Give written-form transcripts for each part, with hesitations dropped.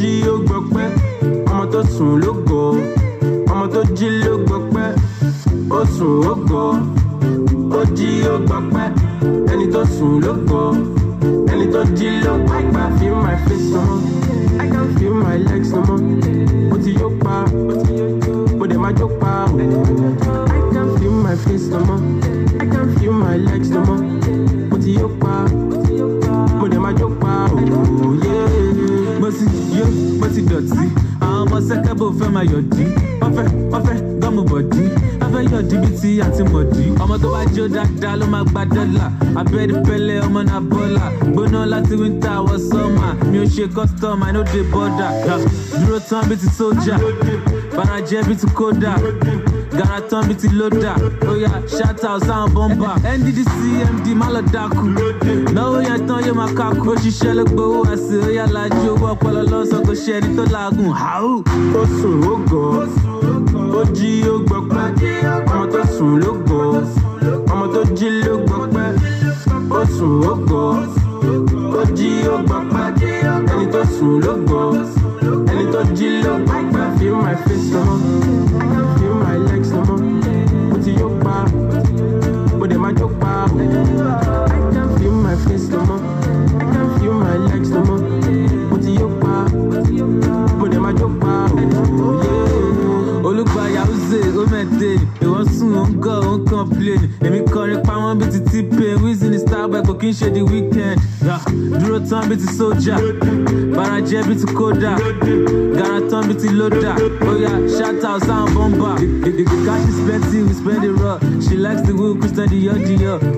jí ó gbọ́ pẹ́, ọmọ tó sùn ló gọ̀, ọmọ tó jí ló gbọ́ pẹ́, ó sùn ó gọ̀, ó jí ó gbọ́ pẹ́, ẹni tó sùn ló gọ̀, ẹni tó jí ló gbọ́ pẹ́. I can feel my face no more, I can feel my legs no more, mo ti yó pa, mo dẹ̀ máa jó pa o. I can feel my face no more, I can feel my legs no more, mo ti yó pa, mo dẹ̀ máa jó pa o. Bossy dirty, I'm a second for my yoddy. Perfect, gum body. I've a your DBT at Timothy. I'm a dojo dactyl on my badella. I bet the pele on my bola. But no last winter was summer. Music custom, I know the border. Euro turn bit soldier. Banaje bit coda. Ghana turn bit loader. Oh yeah, shout out sound bomber. NDDC MD Maladaku. No, I turn you my cock, but you shall look below. I say, oh yeah, like you walk all alone, so go share it to Lagoon. How? Oh, so go. Ó jí ó gbọ́ pẹ́, ọmọ tó sùn ló gọ̀, ọmọ tó jí ló gbọ́ pẹ́, ó sùn ó gọ̀, ó jí ó gbọ́ pẹ́, ẹni tó sùn ló gọ̀, ẹni tó jí ló gbọ́ pẹ́. I can feel my face no more, I can feel my legs no more, mo ti yó pa, mo dẹ̀ máa jó pa o. I can feel my face no more, I can feel my legs no more, mo ti yó pa, mo dẹ̀ máa jó pa o. Olúgbàyà Uze Omede, ìwọ́n sùn ó ń gọ̀ ó ń complain. Èmi kọrin pa wọ́n bí ti T-Pain, Wiz ní Starbucks kò kí n ṣe The Weeknd. Dúró tán bí ti sójà, Barajẹ́ bí ti kódà, Gara tán bí ti lódà. Oya, shout out sound bomber. The cash is plenty, we spend it raw. She likes the wheel, Christian Dior.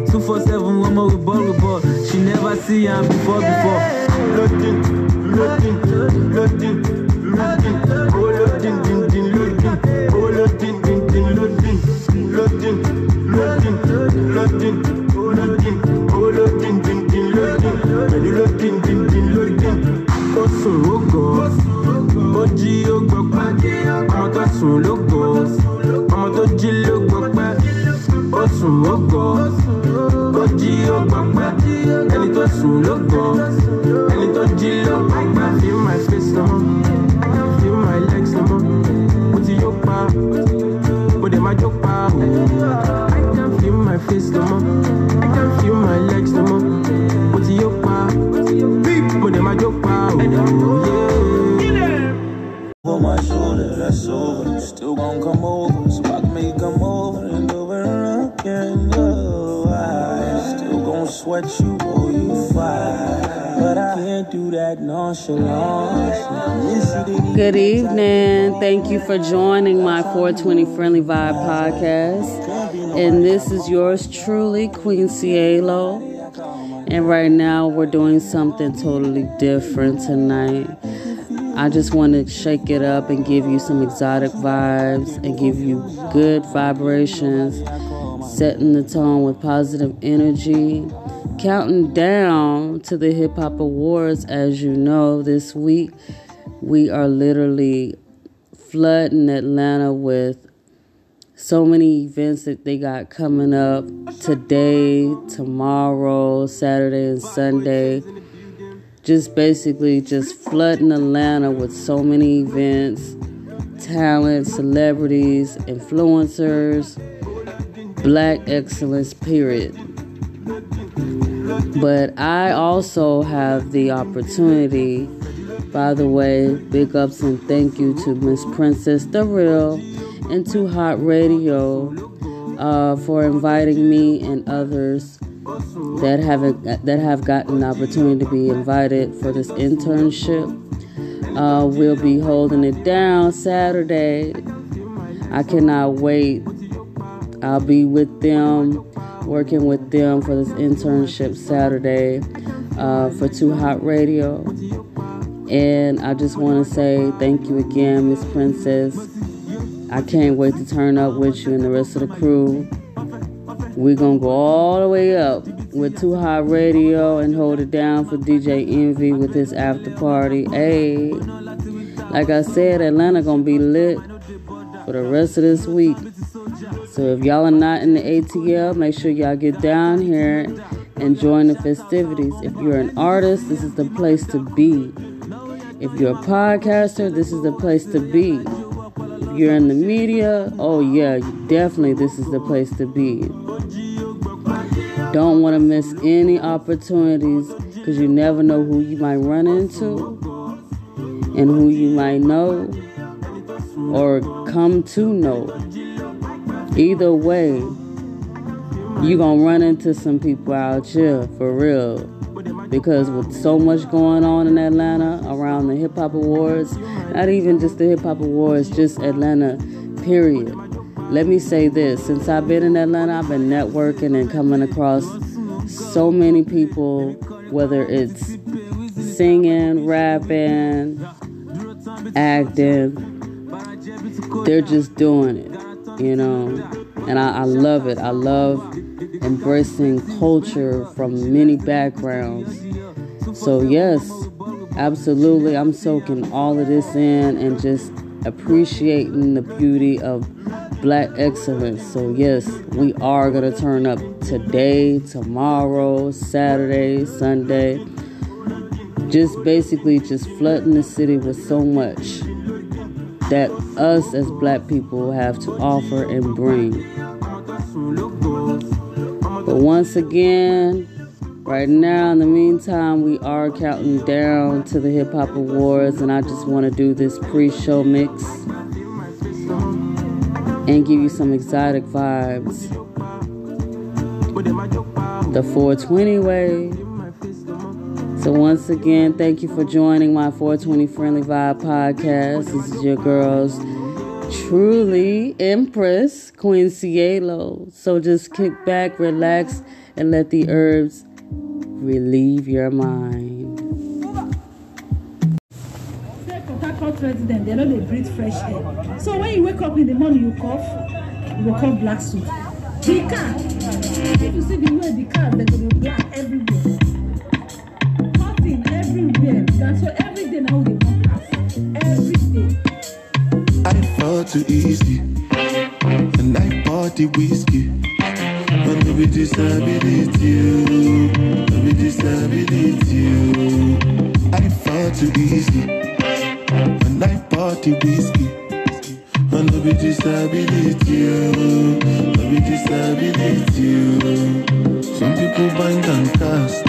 247, one more we ball. She never see am before. Loading, oh loading. Loading. Ó sùn ó gọ̀, ó jí ó gbọ́ pẹ́, ọmọ tó sùn ló gọ̀, ọmọ tó jí ló gbọ́ pẹ́. Ó sùn ó gọ̀, ó jí ó gbọ́ pẹ́, ẹni tó sùn ló gọ̀, ẹni tó jí ló gbọ́ pẹ́. I can feel my face no more, I can feel my legs no more, mo ti yó pa, mo dẹ̀ máa jó pa o. I can feel my face no more, I can feel my legs no more, mo ti yó pa. Over my shoulder, that's over. Still gon' come over, so I can make come over and over and again. Oh, I still gon' sweat you, oh, you fine. But I can't do that nonchalant. Good evening. Thank you for joining my 420 Friendly Vibe podcast. And this is yours truly, Queen Cielo. And right now, we're doing something totally different tonight. I just want to shake it up and give you some exotic vibes and give you good vibrations, setting the tone with positive energy, counting down to the Hip Hop Awards. As you know, this week, we are literally flooding Atlanta with so many events that they got coming up today, tomorrow, Saturday, and Sunday. Just basically just flooding Atlanta with so many events, talent, celebrities, influencers, black excellence, period. But I also have the opportunity, by the way, big ups and thank you to Miss Princess The Real and Too Hot Radio for inviting me and others that have gotten the opportunity to be invited for this internship. We'll be holding it down Saturday. I cannot wait. I'll be with them, working with them for this internship Saturday for Too Hot Radio. And I just want to say thank you again, Miss Princess. I can't wait to turn up with you and the rest of the crew. We're going to go all the way up with Too Hot Radio and hold it down for DJ Envy with his after party. Hey, like I said, Atlanta going to be lit for the rest of this week. So if y'all are not in the ATL, make sure y'all get down here and join the festivities. If you're an artist, this is the place to be. If you're a podcaster, this is the place to be. If you're in the media, oh yeah, definitely this is the place to be. Don't want to miss any opportunities because you never know who you might run into and who you might know or come to know. Either way, you're going to run into some people out here, for real. Because with so much going on in Atlanta around the Hip Hop Awards, not even just the Hip Hop Awards, just Atlanta, period. Let me say this. Since I've been in Atlanta, I've been networking and coming across so many people, whether it's singing, rapping, acting, they're just doing it, you know. And I love it. I love embracing culture from many backgrounds. So yes, absolutely. I'm soaking all of this in and just appreciating the beauty of Black excellence. So yes, we are going to turn up today, tomorrow, Saturday, Sunday. Just basically just flooding the city with so much that us as Black people have to offer and bring. But once again, right now, in the meantime, we are counting down to the Hip Hop Awards, and I just want to do this pre-show mix and give you some exotic vibes the 420 way. So once again, thank you for joining my 420 Friendly Vibe podcast. This is your girls truly, Empress Queen Cielo. So just kick back, relax, and let the herbs relieve your mind. Them, they know they breathe fresh air. So when you wake up in the morning, you will cough black soot. The car, if you see the way the car, they will be black everywhere. Cotton everywhere. That's why every day now they come black. Every day. I fall too easy, and I bought the whiskey. But maybe disability, I fall too easy. And I bought the whiskey. And no be disability, no be disability. Some people bind and cast,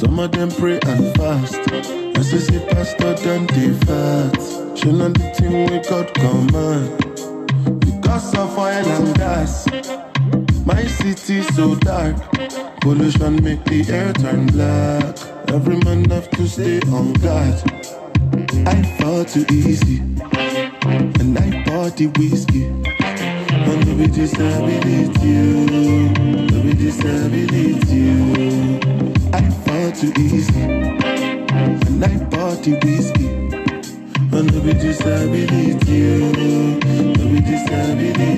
some of them pray and fast. I say see pastor them they fast. She know the thing we God command. Because of oil and gas, my city so dark. Pollution make the air turn black. Every man have to stay on guard. I fall too easy, and I bought the whiskey. Oh, no be disability, no be disability. I fall too easy, and I bought the whiskey. Oh, no be disability, no be disability.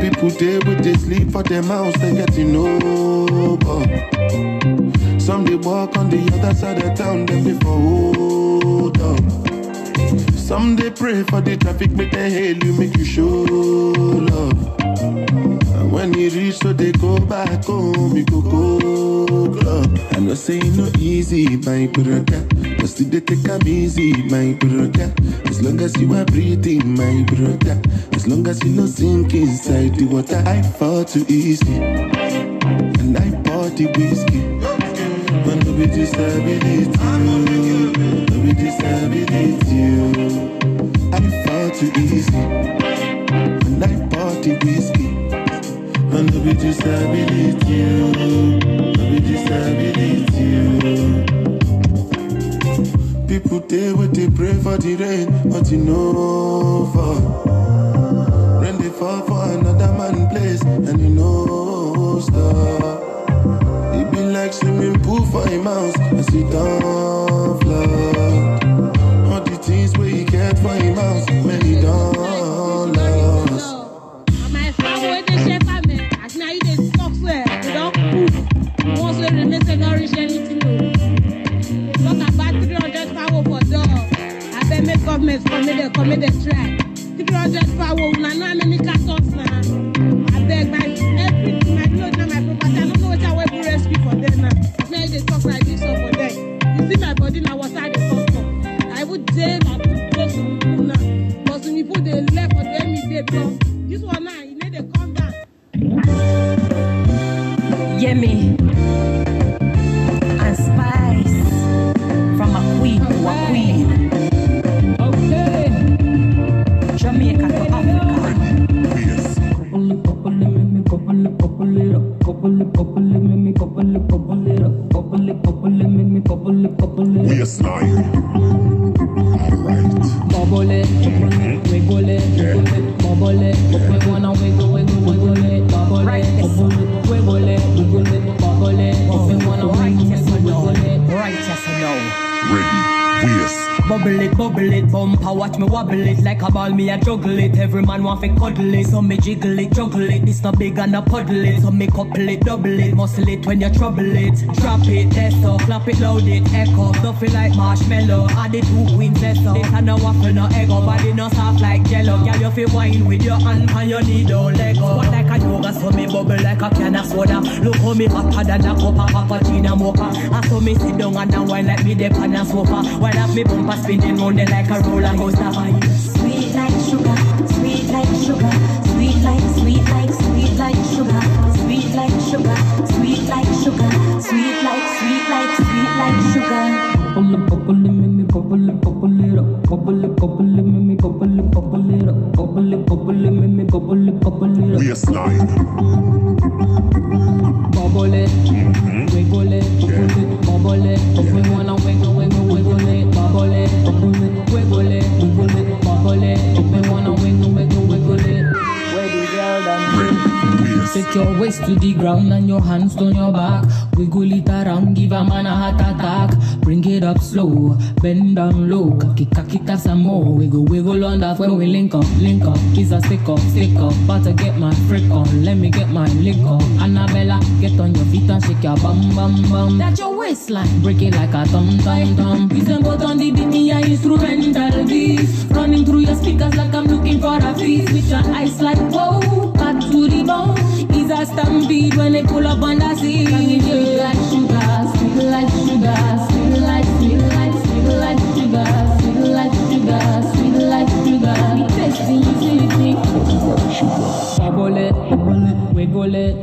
People there with they sleep for their mouths, they getting over. Some they walk on the other side of town, them they hold up. Some they pray for the traffic, make they hail you, make you show love. And when you reach, so they go back home, you go club. I no say no easy, my brother. But still they take 'em easy, my brother. As long as you are breathing, my brother. As long as you no sink inside the water. I fall too easy, and I bought the whiskey. But no be disability, no be disability. I fall too easy, and I bought the whiskey. But no be disability, no be disability. People they what they pray for the rain, but you know for rain they fall for another man place, and you know stop. It be like swimming pool for a mouse, I sit down flat. All the things where you get for a mouse, when you don't last. My friend with the chef, I met, I know you they talk well, they don't cook. Most of the men say don't reach anything though. Talk about 300 power for dog. I bet make government commit the track. 300 power, I know how many cats off now. I beg my, everything, my clothes, my property, I don't know what I want to rescue for them now. Now they talk like this over there. bubble it, bubble it, make me bubble it, bubble it. We are slime. Alright. Bubble it, wiggle it, bubble it. We wanna wiggle, wiggle, wiggle it, bubble it, wiggle it, wiggle it, bubble it. We wanna wiggle it, righteous now. Ready. Bubble it, bumper, watch me wobble it. Like a ball, me a juggle it. Every man want fi cuddle it. So me jiggle it, juggle it. It's not big and a puddle it. So me couple it, double it. Muscle it when you trouble it. Drop it, desto, clap it, load it. Echo, stuff it like marshmallow. Add it to wings, desto. This and no waffle, no egg. Body no soft like jello. Girl, you fi wine with your hand and your knee don't let go. But like a yoga, so me bubble like a can of soda. Look how me hotter than a cup of cappuccino mocha. I saw me sit down and a wine like me dey pan a sofa. While I me bumper spinning round it like a roller coaster. Sweet like sugar, sweet like sugar, sweet like, sweet like, sweet like sugar, sweet like sugar, sweet like sugar, sweet like, sweet like, sweet like sugar. Bubble it, make me bubble it, bubble it up. Bubble it, make me bubble it, bubble it up. Bubble it, make me bubble it, bubble it up. We a slime. Bubble it, wiggle it, bubble it. We wanna wiggle, wiggle, wiggle it. Bubble it, wiggle it, wiggle it, bubble it. We wanna wiggle, wiggle, wiggle it. Wiggle, girl, and take your waist to the ground and your hands on your back. Wiggle it around, give a man a heart attack. Bring it up slow, bend down low. Kakita some more. Wiggle, wiggle on that when we link up, kiss a stick up, about to get my freak on. Let me get my lick up. Annabella, get on your feet and shake your bum bum bum. That's your waistline, break it like a thumb thumb thumb. This and both on the beat, I instrumental beats. Running through your speakers like I'm looking for a feast. With your eyes like whoa, back to the bone. It's a stampede when they pull up on the scene. Sweet like sugar, sweet like sugar, sweet like, sweet like, sweet like sugar, sweet like sugar, sweet like sugar. Tasting, tasting. Bubble it, wiggle it,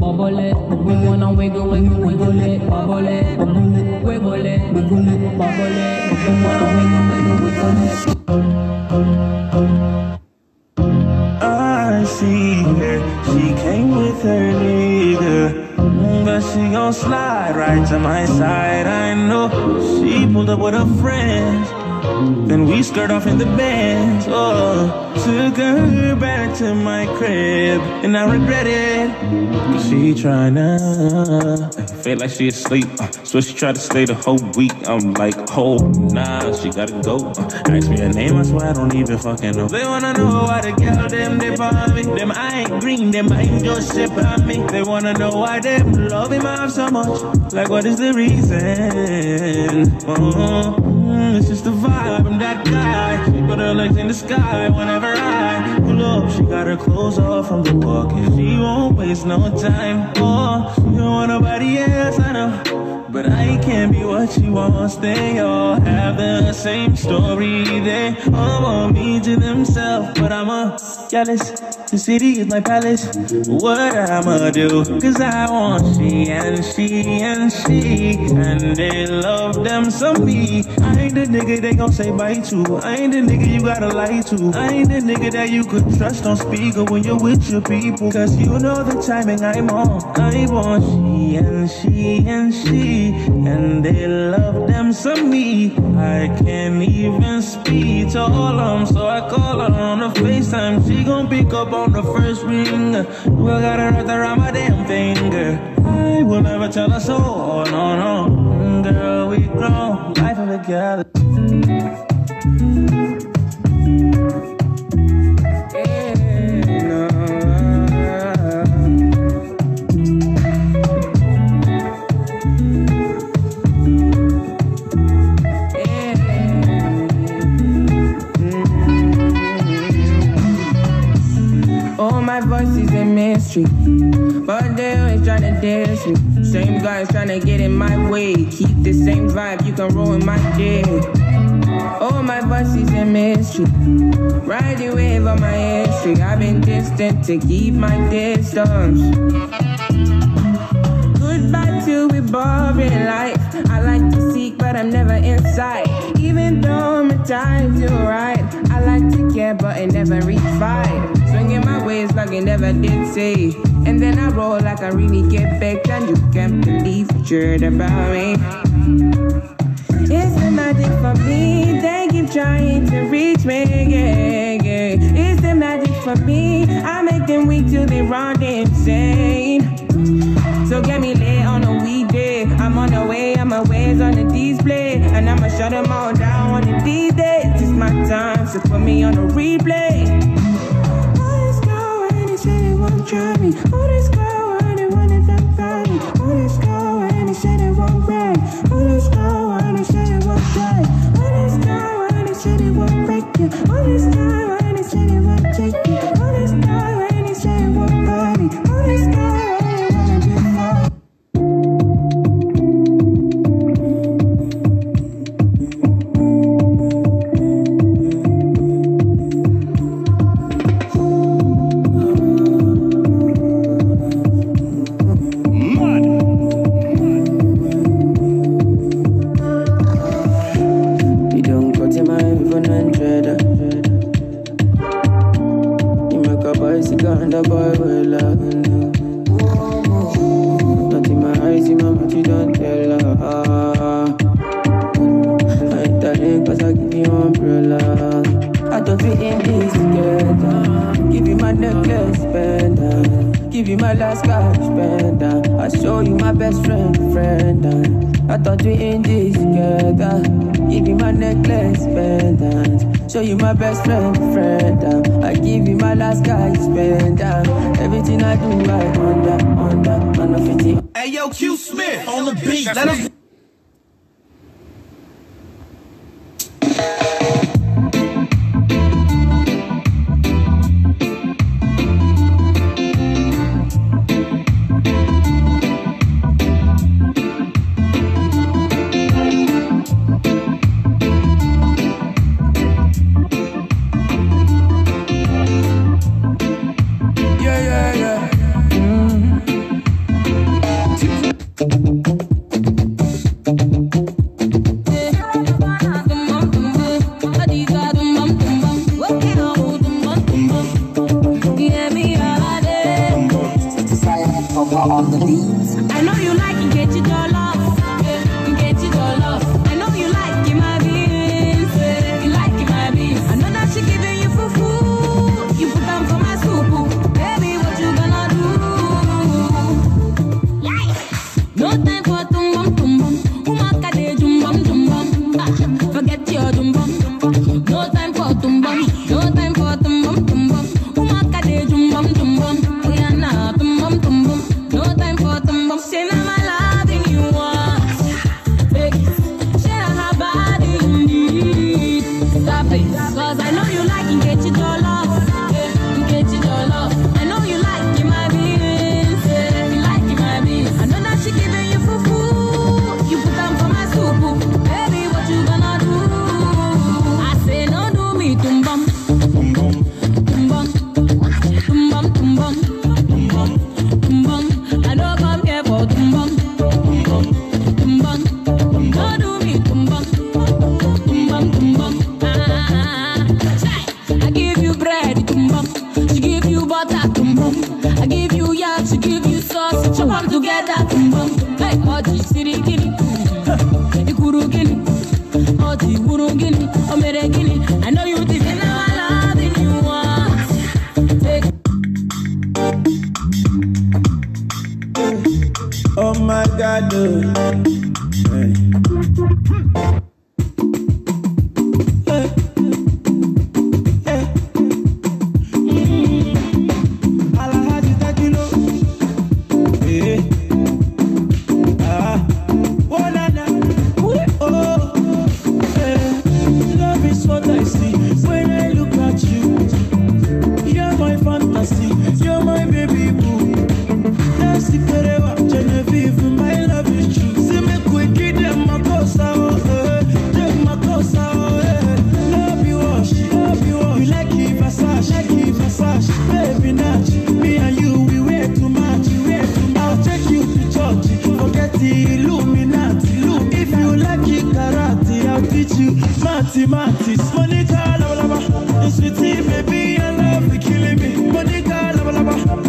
bubble it. We wanna wiggle, wiggle, wiggle it, bubble it, wiggle it, wiggle it, bubble it. We wanna wiggle, wiggle, wiggle it. I see her, she came with her nigga, but she gon' slide right to my side. I know she pulled up with her friends, then we skirt off in the Benz. Oh, took her back to my crib, and I regret it. She tryna feel like she asleep, so she tried to stay the whole week. I'm like, oh nah, she gotta go. Ask me her name, I swear I don't even fucking know. They wanna know why the girl them they behind me. Them I ain't green, them I ain't just shit behind me. They wanna know why them love him out so much. Like what is the reason? It's just the vibe, I'm that guy. She put her legs in the sky whenever I pull up. She got her clothes off from the walk, and she won't waste no time. Oh, she don't want nobody else, I know, but I can't be what she wants. They all have the same story. They all want me to themselves, but I'm a jealous. The city is my palace. What I'ma do? Cause I want she and she and she, and they love them some me. I ain't the nigga they gon' say bye to. I ain't the nigga you gotta lie to. I ain't the nigga that you could trust on speaker when you're with your people. Cause you know the timing I'm on. I want she and she and she, and they love them some me. I can't even speak to all of them, so I call her on the FaceTime. She gon' pick up on the first ring. Well, got her wrapped around my damn finger. I will never tell her so. Oh, no, no. Girl, we grown. Life of a girl. My voice is a mystery, but they always tryna diss me. Same guys tryna get in my way. Keep the same vibe, you can ruin my day. Oh, my voice is a mystery. Ride the wave of my history. I've been distant to keep my distance. Goodbye to evolving life. I like to seek, but I'm never inside. Even though my time's alright, I like to care, but it never reach five. Swinging my ways like it never did say. And then I roll like I really get baked, and you can't believe what you heard about me. It's the magic for me, they keep trying to reach me, yeah, yeah. It's the magic for me, I make them weak till they run insane. So get me late on a weekday, I'm on the way, I'm always on the display. And I'ma shut them all down on the D-Day. It's my time, so put me on a replay. All this girl, and they say they won't try me. All this girl, and they wanted to find me. All this girl, and they say they won't break. All this girl, and they say they won't try. All this girl, and they say they won't break you. All this girl, and they say they won't take you. All this girl, and they say they won't buy me. All this girl.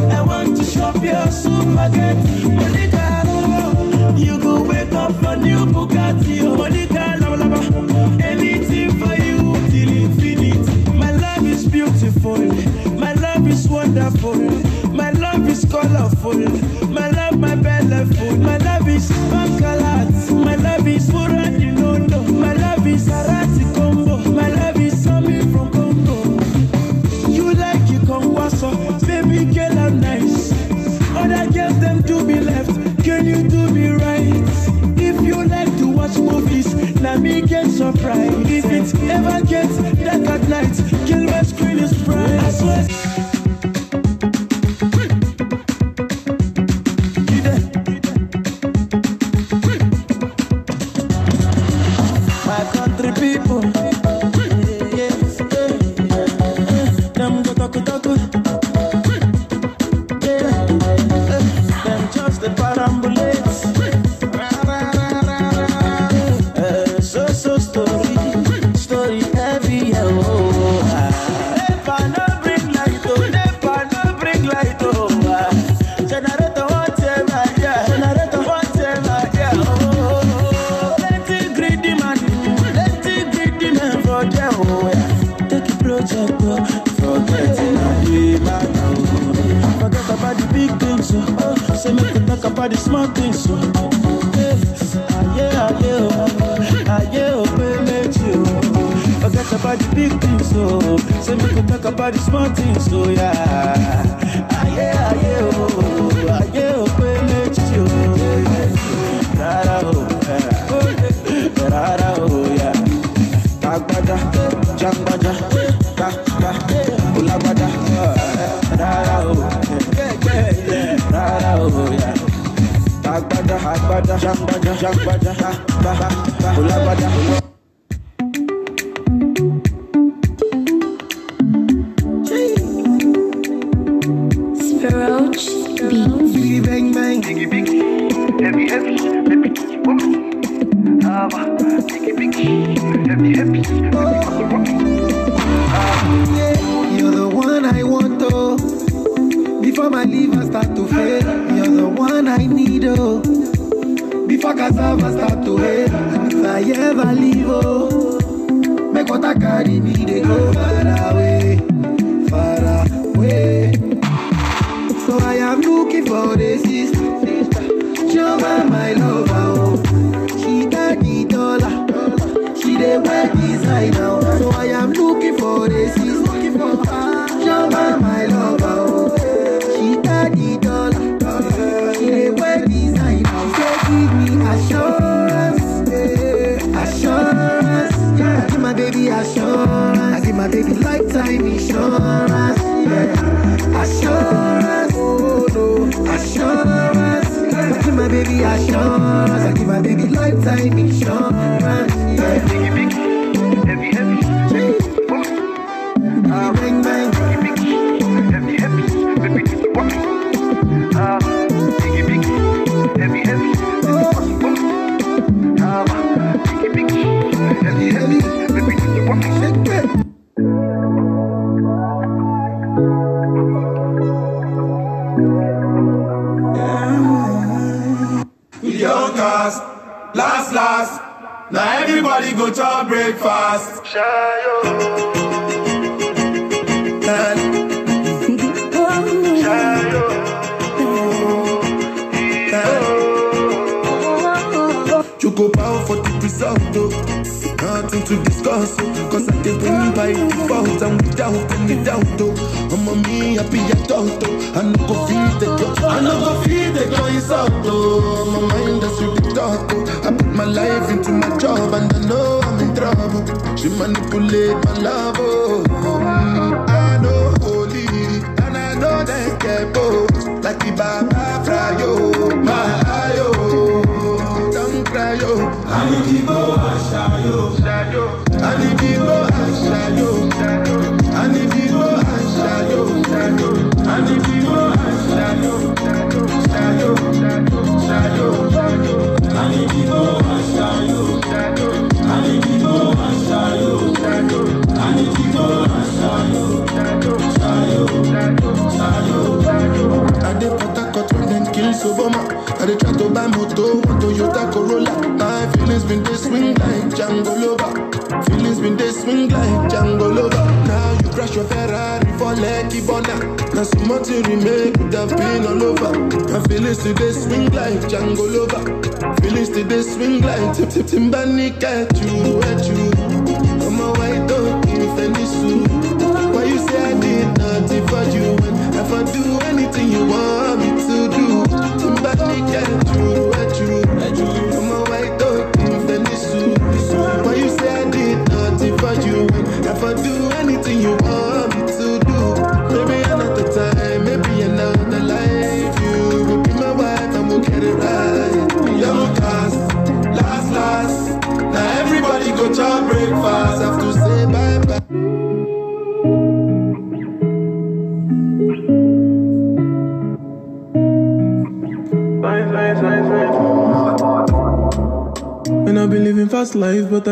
I want to shop you. body smart thing, so I got a body big thing, so say me could talk about the small thing, so yeah. I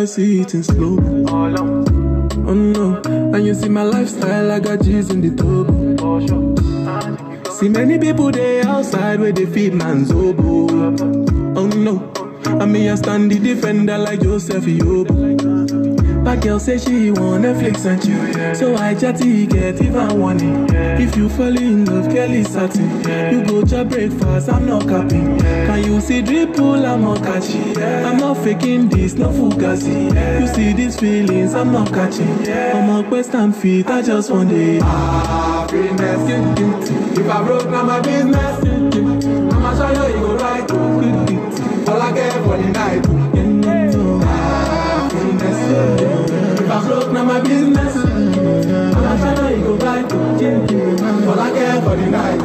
see it in slow. Oh no, and you see my lifestyle, I got G's in the tub. See many people they outside where they feed man's oboe. Oh no, I mean I stand the defender like Joseph Yobo. My girl say she wanna flex and chill, yeah. So I chatty get even warning, yeah. If you fall in love, Kelly satin, yeah. You go to breakfast, I'm not capping, yeah. Can you see dripple, I'm not catching, yeah. I'm not faking this, no fugazi, yeah. You see these feelings, I'm not catching, yeah. I'm on quest and fit, I just want it. Happiness, if I broke, now my business. I'ma show you, you go right. All I get for the night. Happiness, if I broke, now my business. I'ma show you, you go right. All I get for the night.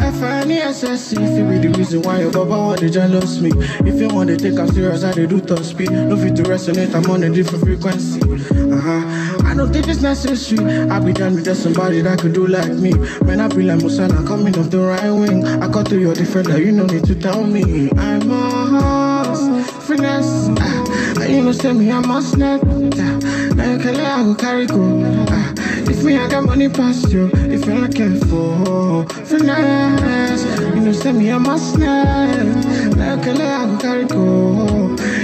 I find the SSC, if it be the reason why your baba want to join loves me. If you want to take I'm serious, I do to speed. No fit to resonate, I'm on a different frequency. I don't think it's necessary. I be done with just somebody that could do like me. When I be like Musana coming off the right wing, I got to your different that you no need to tell me. I'm a horse, finesse. You know say me, I'm a snap. Now you can let I go carry go. If me I got money past you, if you're not careful, finesse. You know say me, I'm a snap. Now you can let I go carry go.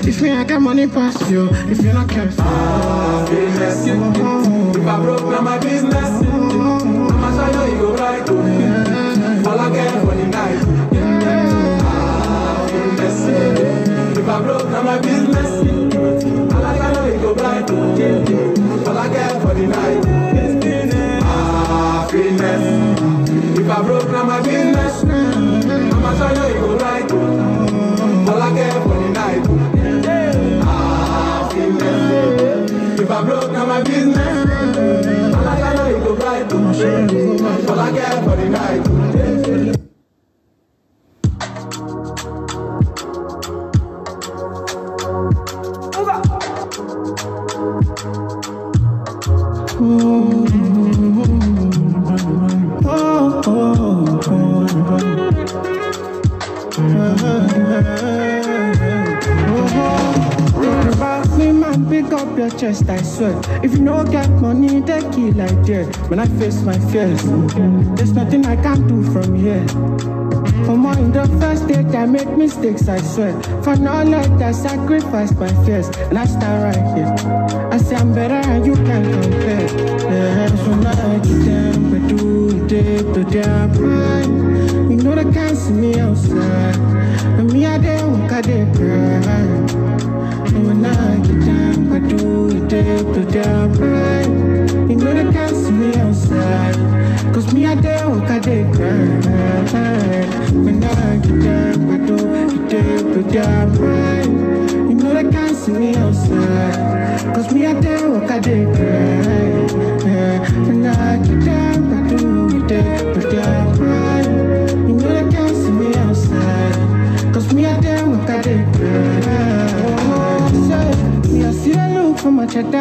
If me I got money past you, if you're not careful. Happiness, if I broke now my business. I'ma show you, you go right. All I get for the night. Happiness, if I broke now my business. All I got you go right. All I get for the night. Happiness, if I broke now my business. I'ma show you, you go right. All I get for the night. If I broke, now my business. All I got is the right to. All I got for the night. Your chest, I swear. If you don't get money, they kill like that. When I face my fears, there's nothing I can do from here. Come on, in the first date, I make mistakes, I swear. For knowledge, I sacrifice my fears. And I stand right here. I say I'm better and you can compare. So now I give them, but do they to their pride? You know they can't see me outside. And me, I don't walk, I don't cry. And when I give them, I do it to their pride. You know they can't see me outside. Cause me I dey walk, I dey cry. When I get down, I do it to their pride. You know they can't see me outside. Cause me I dey walk, I dey cry. When I get down, I do it to their pride. You know they can't see me outside. Cause me I dey walk, I dey cry. I see that look from my cheddar. I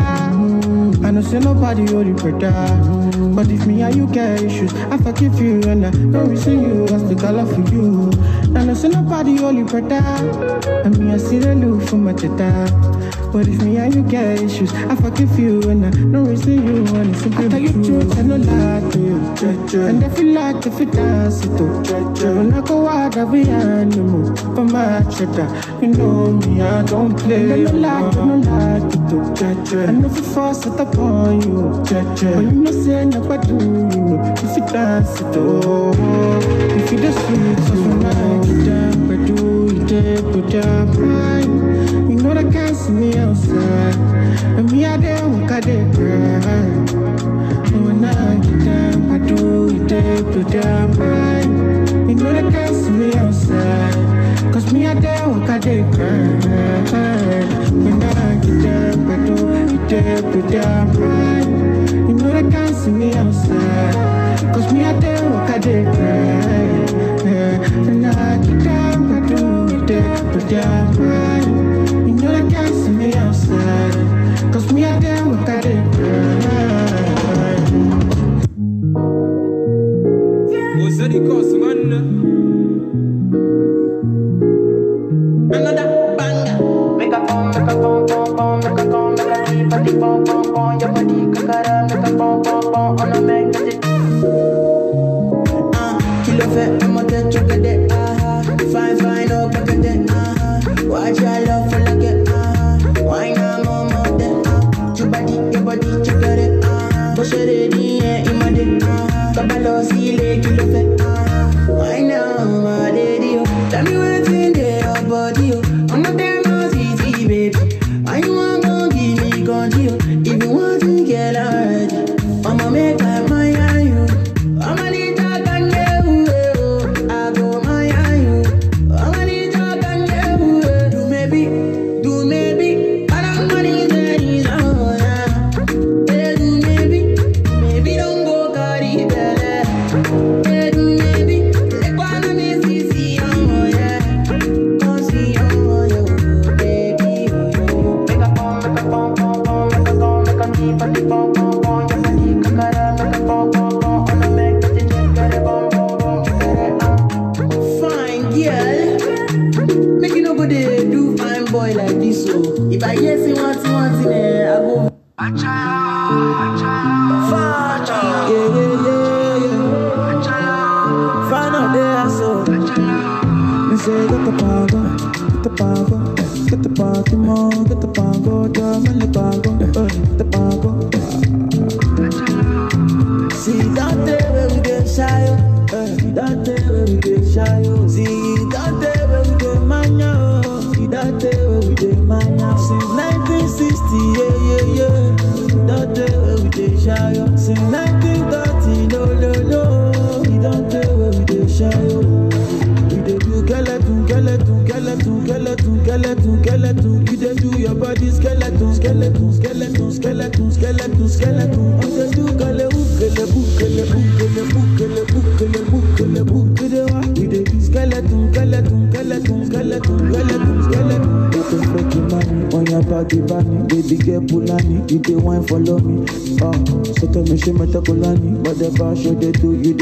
know say nobody hold you better. But if me and you get issues, I forgive you and I don't resent you. That's the color for you. I know say nobody hold you better. And me I see that look from my cheddar. But if me and you get issues, I forgive you and I don't resent you. And it's simply I tell you truth, I no lie to you. And I feel like if it does it too. When I go out every animal for my cheddar. You know me, I don't play. I no lie to you. Like it too, I know if you force it upon you, but you know say nobody do, you know if you dance it all. If you just sweet, so you like it down, but do it to their pride. You know they can't see me outside, and me I don't walk, I don't cry. And when I get down, I do it to their pride. You know they can't see me outside. Cause me I dey walk, I dey cry. When I get down, I do it to their pride. You know they can't see me outside. Cause me I dey walk, I dey cry. When I get down, I do it to their pride. You know they can't see me outside. Cause me I dey walk, I dey cry. What's that cost, man? Another banger. Make a bomb, bomb, bomb, make a bomb, make a deep, a deep, bomb, bomb, bomb. Your body, kakara, make a bomb, bomb, bomb. On a man, get it. Kilo fe, I'm a dead, chuck a dead, Fine, fine, oh, kakade, Watch your love, full like it, Why not, mom, mom, dead, lo si le que lo fait. I know my lady, oh. Tell me what I think they are about you. I'm not that easy, baby. I want to give me control. If you want to get hurt, I'ma make my mind on you. I'ma need that and you. I go my on you. I'ma need that and you. Do maybe, but I'm money that is all. Whatever show they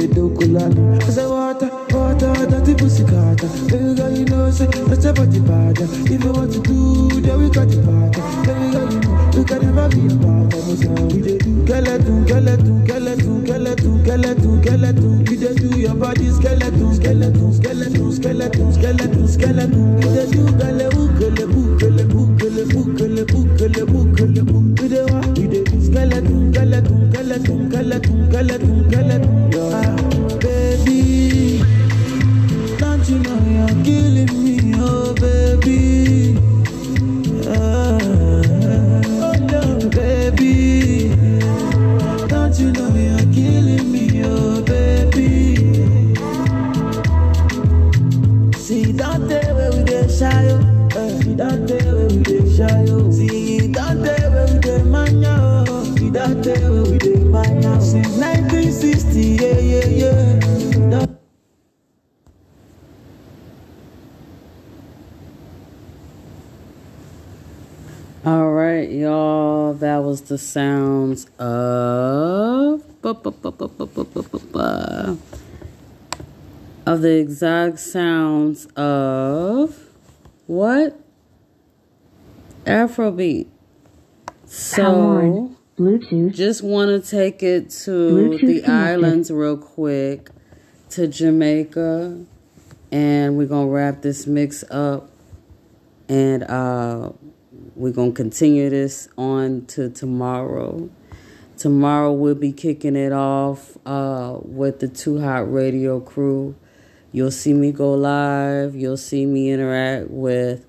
do Kulani. I say water, water, dirty pussy carter. Baby girl, you know, say that's a party party. If you want to do, then we got the party. Baby girl, you know, we can never be apart. I'm sorry, we do skeleton, skeleton, skeleton, skeleton, skeleton, skeleton. You dey do your body skeleton, skeleton, skeleton, skeleton, skeleton, skeleton. You dey do galeu, galeu, galeu, galeu, galeu, galeu, galeu. You dey what? You dey do skeleton, skeleton, skeleton, skeleton. Baby, don't you know you're killing me, oh baby. Oh no, baby, don't you know you're killing me, oh baby. See that day where we get shy, oh. See that day where we get shy, oh. See that day where we get mania, oh. See that day where we get mania, oh. Yeah, yeah, yeah. No. All right, y'all. That was the sounds of the exact sounds of what? Afrobeat. So. Bluetooth. Just want to take it to Bluetooth the islands real quick, to Jamaica, and we're going to wrap this mix up, and we're going to continue this on to tomorrow. Tomorrow we'll be kicking it off with the Too Hot Radio crew. You'll see me go live. You'll see me interact with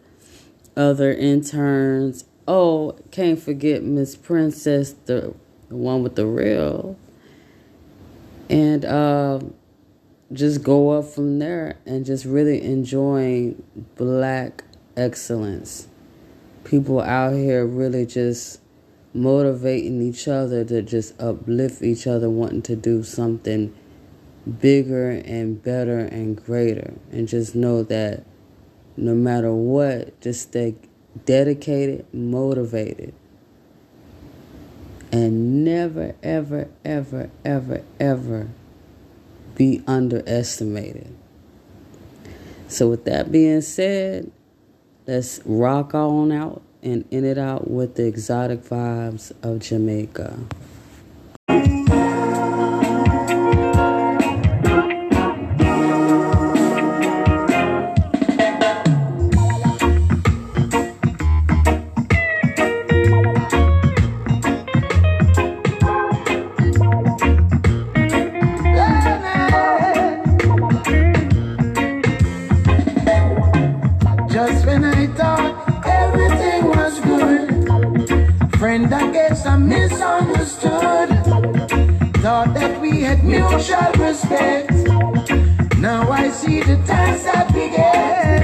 other interns. Oh, can't forget Miss Princess, the one with the real. And just go up from there and just really enjoying Black excellence. People out here really just motivating each other to just uplift each other, wanting to do something bigger and better and greater. And just know that no matter what, just stay dedicated, motivated, and never, ever, ever, ever, ever be underestimated. So with that being said, let's rock on out and end it out with the exotic vibes of Jamaica. Yeah. start, everything was good. Friend, I guess I misunderstood. Thought that we had mutual respect. Now I see the times that we get.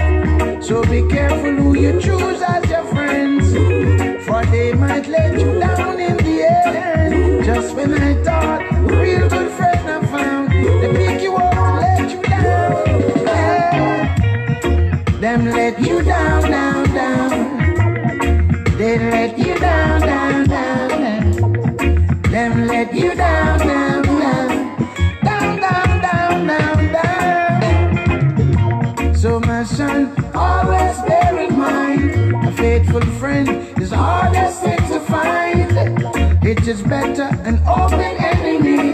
So be careful who you choose as your friends, for they might let you down in the end. Just when I thought real good friends I found, they pick you up and let you down. Yeah. Them let you down, down, down. They let you down, down, down, down. Them let you down, down, down. Always bear in mind, a faithful friend is hardest thing to find. It is better an open enemy.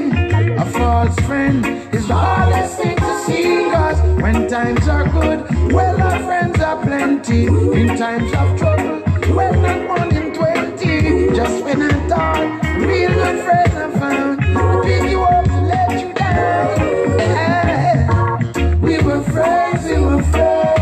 A false friend is hardest thing to see. Cause when times are good, well our friends are plenty. In times of trouble, well not one in 20. Just when I thought, real good friends I found, to pick you up to let you down. Yeah. We were friends, we were friends.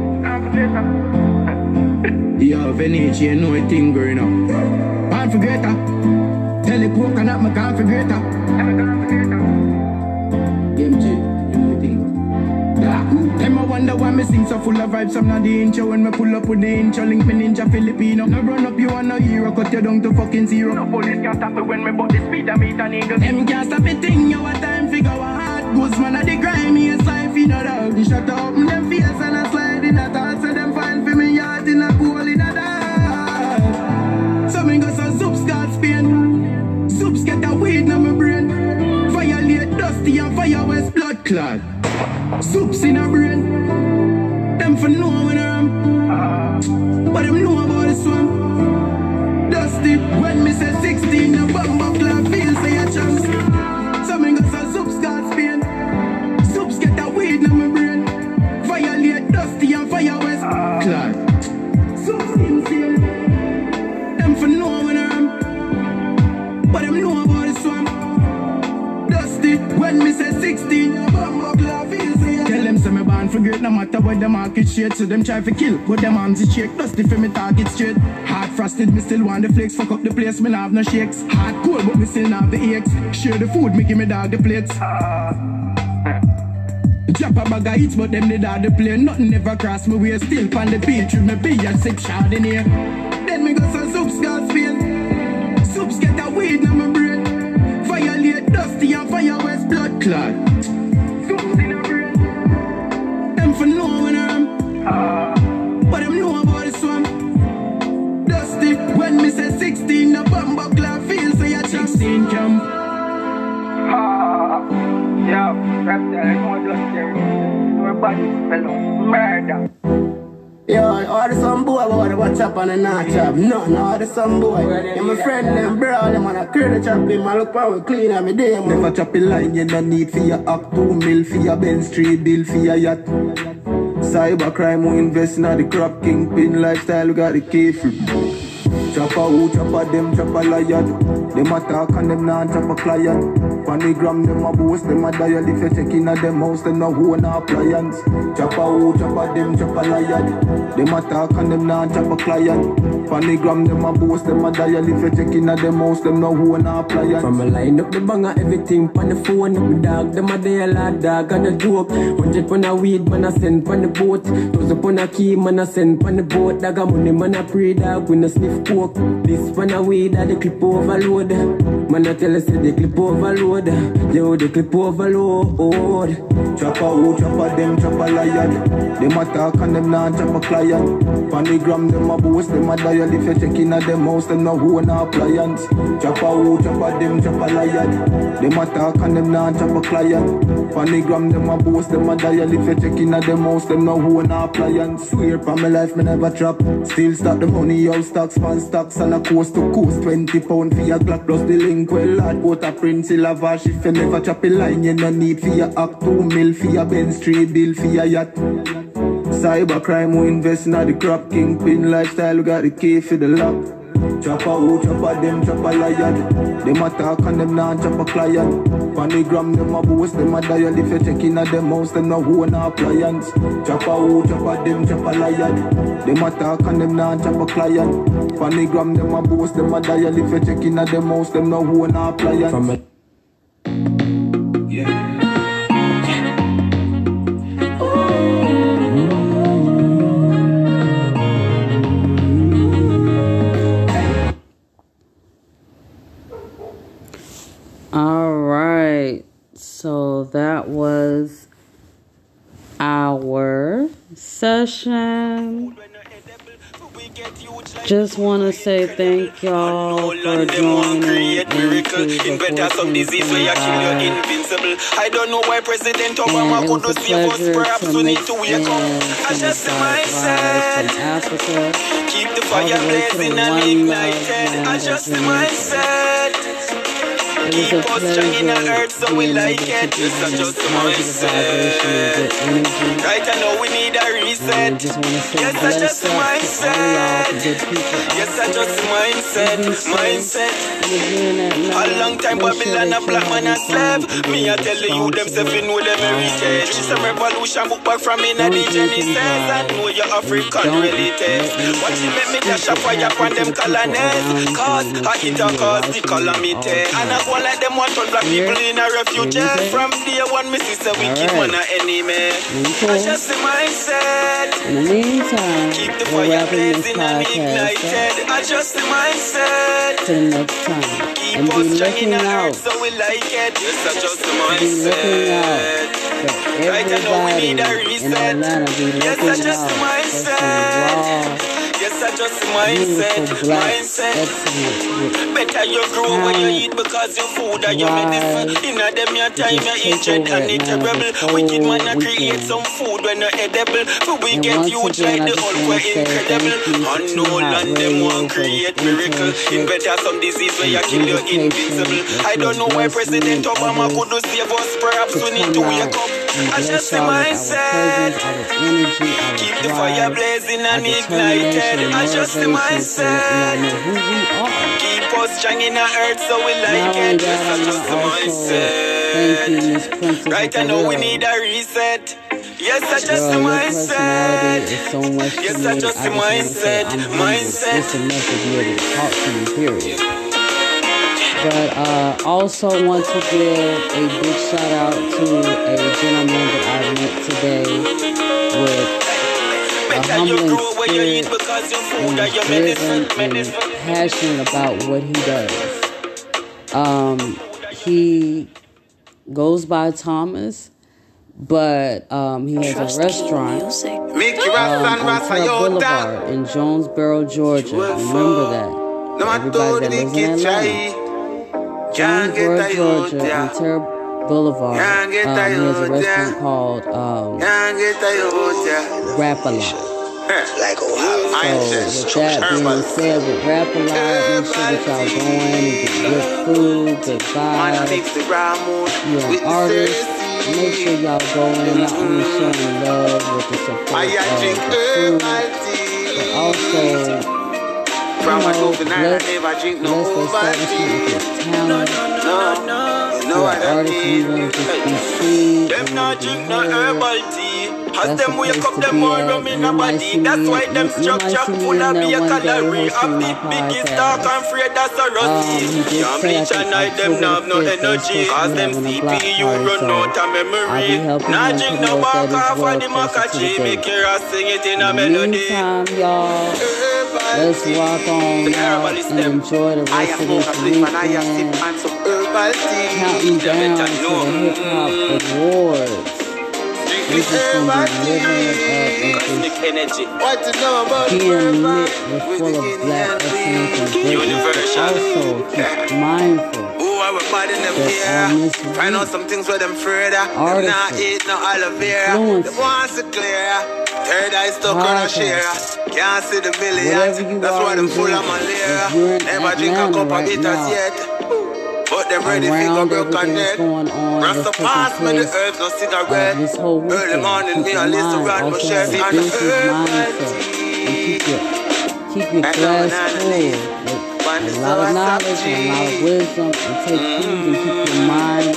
I'm You have any you know a thing growing up. Can't forget that. Tell the book and that me can't forget that. MG, you know a thing. Yeah. Them I wonder why me sing so full of vibes. I'm not the intro when me pull up with the intro. Link me ninja Filipino. No run up you are no hero. Cut you down to fucking zero. No police can't stop it when me bought the speed. I meet an eagle. Them can't stop it thing. You a time figure a hard goose. Man of the grimiest life in a dog. They shut up in them face and I slide in a thought. So them find for me yard in a pool in a dog. So me go so soups got spin. Soups get a weed in my brain. Fire late dusty and fire west blood clot. Soups in a brain. Them for no when I'm. But them know about the swamp. Dusty when me say 16 the bomb of clot feels say a chance. Forget no matter what the market shade, so them try to kill, but them arms is shake, dusty for me target straight. Hard frosted, me still want the flakes, fuck up the place, me have no shakes. Hard cold, but me still have the aches. Share the food, me give me dog the plates. Drop a bag of eats, but them need all the play. Nothing never cross me way, still pan the beat, through me be a sip Chardonnay. Then me go some soups, got spin. Soups get a weed in my brain. Fire late, dusty and fire west blood clot. For no when I'm but I'm know about the swamp. Dusty when me say 16 the bomb up glove feels so you're 16 jump. Yeah, murder. Yo, order some boy about what's up on a notch up. Nothing, order some boy. And my friend them brown, them on a curly chopping. I look power clean every day. Never chopping line, you don't need for your up 2 mil, for your Ben Street bill, for your yacht. Cybercrime, we invest in the crop, kingpin lifestyle, we got the key for. Chopper who, chopper them, chopper liar. Them attack and them non-chopper client. Panigram, them a boost, them a dial. If you check in at them house, them no own appliance. Chopper who, chopper them, chopper liar. Them attack and them non-chopper client. Panigram, them a boost, them a dial. If you check in at them house, them no own appliance. From a line up the banger, everything pan the phone up the dog. Them a dial a dog and a joke. 100 pound a weed, man a send pan the boat. 1000 pound a key, man a send pan the boat. Dog a money, man a pray dog, we no sniff coke. This pan a weed, that the clip overload. Man a tell us that the clip overload. Yo, the clip overload. Chopper who, chopper them, chopper liar. Them attack and them non chopper client. Panigram, them a boost, them a dial. If you check in at them house, them no own appliance. Chopper who, chopper them, chopper liar. Them attack and them non chopper client. Panigram, them a boost, them a dial. If you check in at them house, them no own appliance. Swear for my life, me never trap. Still stock the money, all stocks, fan stocks, and a coast to coast. 20 pound for your Glock plus the link. Well, lad, water prince, lava. If you never chop a line, you no need for your act 2 mil, for your Ben Street bill, for your yacht. Cybercrime, we invest in the crop. Kingpin lifestyle, we got the key for the lock. Chopper who, chopper them, chopper liar. Them attack and them non-chopper client. Panigram, them a boost, them a dial. If you check in at them house, them no own appliance. Chopper who, chopper them, chopper liar. Them attack and them non-chopper client. Panigram, them a boost, them a dial. If you check in at them house, them no own appliance. All right, so that was our session. Just want to say thank y'all for joining is a pleasure being able to give you this positive vibration and good energy. Right, I know we need a reset. And I just want to say bless up to all y'all, the good people out there. Yes, I just mindset. And again, that love, a long time Babylon a black man a slave. Me a tell you them seven with them heritage. Some revolution book back from in a Genesis. I know you're African relatives. Watch you make me dash a fire from them colonies. Cause I hit a cause the calamity. And I go like them want to black people in a refuge. From day one, me sister wicked man a enemy. That's just the mindset. In the meantime, keep the fire blazing and ignited. I just the mindset. Till next time. And be looking out. Be looking out for everybody in Atlanta. Be looking out for raw. Just mindset. Better you grow when you eat because your food and your medicine. In a dem your time you eat it and it's terrible. Wicked man a create some food when you're edible. For we get you like the old were incredible. Unknown and them won't create miracle. In better some disease where you kill your invincible. I don't know why President Obama could not save us. Perhaps we need to wake up. I just the mindset. Keep the fire blazing and ignited. I just the mindset. Keep us shining our earth so we like it. Just the mindset. Right, I know we need a reset. Yes, I just the mindset. Yes, I just the mindset. It's enough to be able to talk to you, period. But also want to give a big shout out to a gentleman that I met today with a humbling spirit and is driven and passionate about what he does. He goes by Thomas, but he has a restaurant on Terrell Boulevard in Jonesboro, Georgia. Remember that. Everybody that lives in Atlanta. Jonesboro, Georgia, on Terrell Boulevard, he has a restaurant called Rap-A-Lot. So with that being said, with Rap-A-Lot, make sure that y'all going and get good food, good vibes. You're an artist. Make sure y'all go in and showing love with the support of the food, but also them not drink no herbal tea. As them wake up, them all rum in a body. That's why them structure full of beer calorie. A big big is dark and free, that's a rusty. Can't bleach and night, them not have no energy. Cause them CPU run out of memory. Not drink no vodka for the macachi. Make your ass sing it in a melody. Let's walk on out and enjoy the rest of this weekend. Counting down to the Hip Hop Awards. This is going to be living up and just being lit with full of black excellence and greatness. Also, keep mindful. Find out some things where them further. Them not eat no aloe vera. They want to clear. Third eye stuck on a share. Can't see the millions. That's why them full of malaria. Never drink a cup of bitters yet. But they're ready to figure broke on dead. Rest the past, many herbs, no cigarette. Early morning, me a list around my chest. And the herb. Keep your glass full. A lot of knowledge and a lot of wisdom, and take food and keep your mind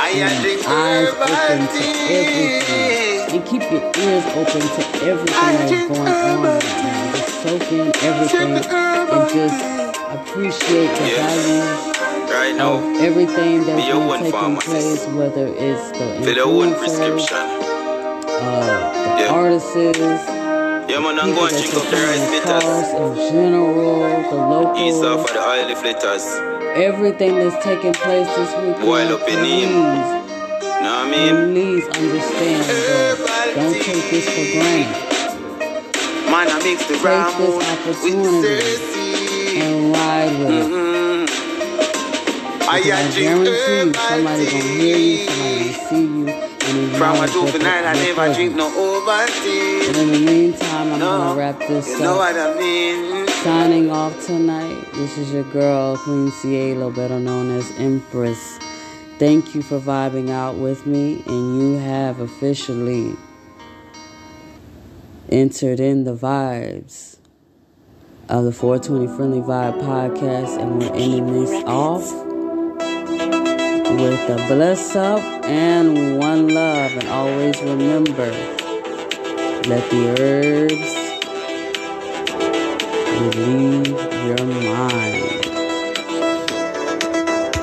and eyes open to everything, and keep your ears open to everything that's going on right now. Just soak in everything and just appreciate the value of everything that's been taking place, whether it's the influencers, the artists. Yeah, man, I'm going to drink up the rice bitters. In general, the locals. East off of the oily flitters. Everything that's taking place this week. Boil up in him. Know what I mean? Please understand that. Don't take this for granted. Man, I mix the ground. Take this opportunity and ride with it. I guarantee you somebody's going to hear you, somebody's going to see you. From my 2 for 9, I never drink no Ovaltine. But in the meantime, I'm gonna wrap this up. You know what I mean? Signing off tonight. This is your girl, Queen Cielo, better known as Empress. Thank you for vibing out with me, and you have officially entered in the vibes of the 420 Friendly Vibe podcast, and we're ending this off with a bless up and one love. And always remember, let the herbs relieve your mind.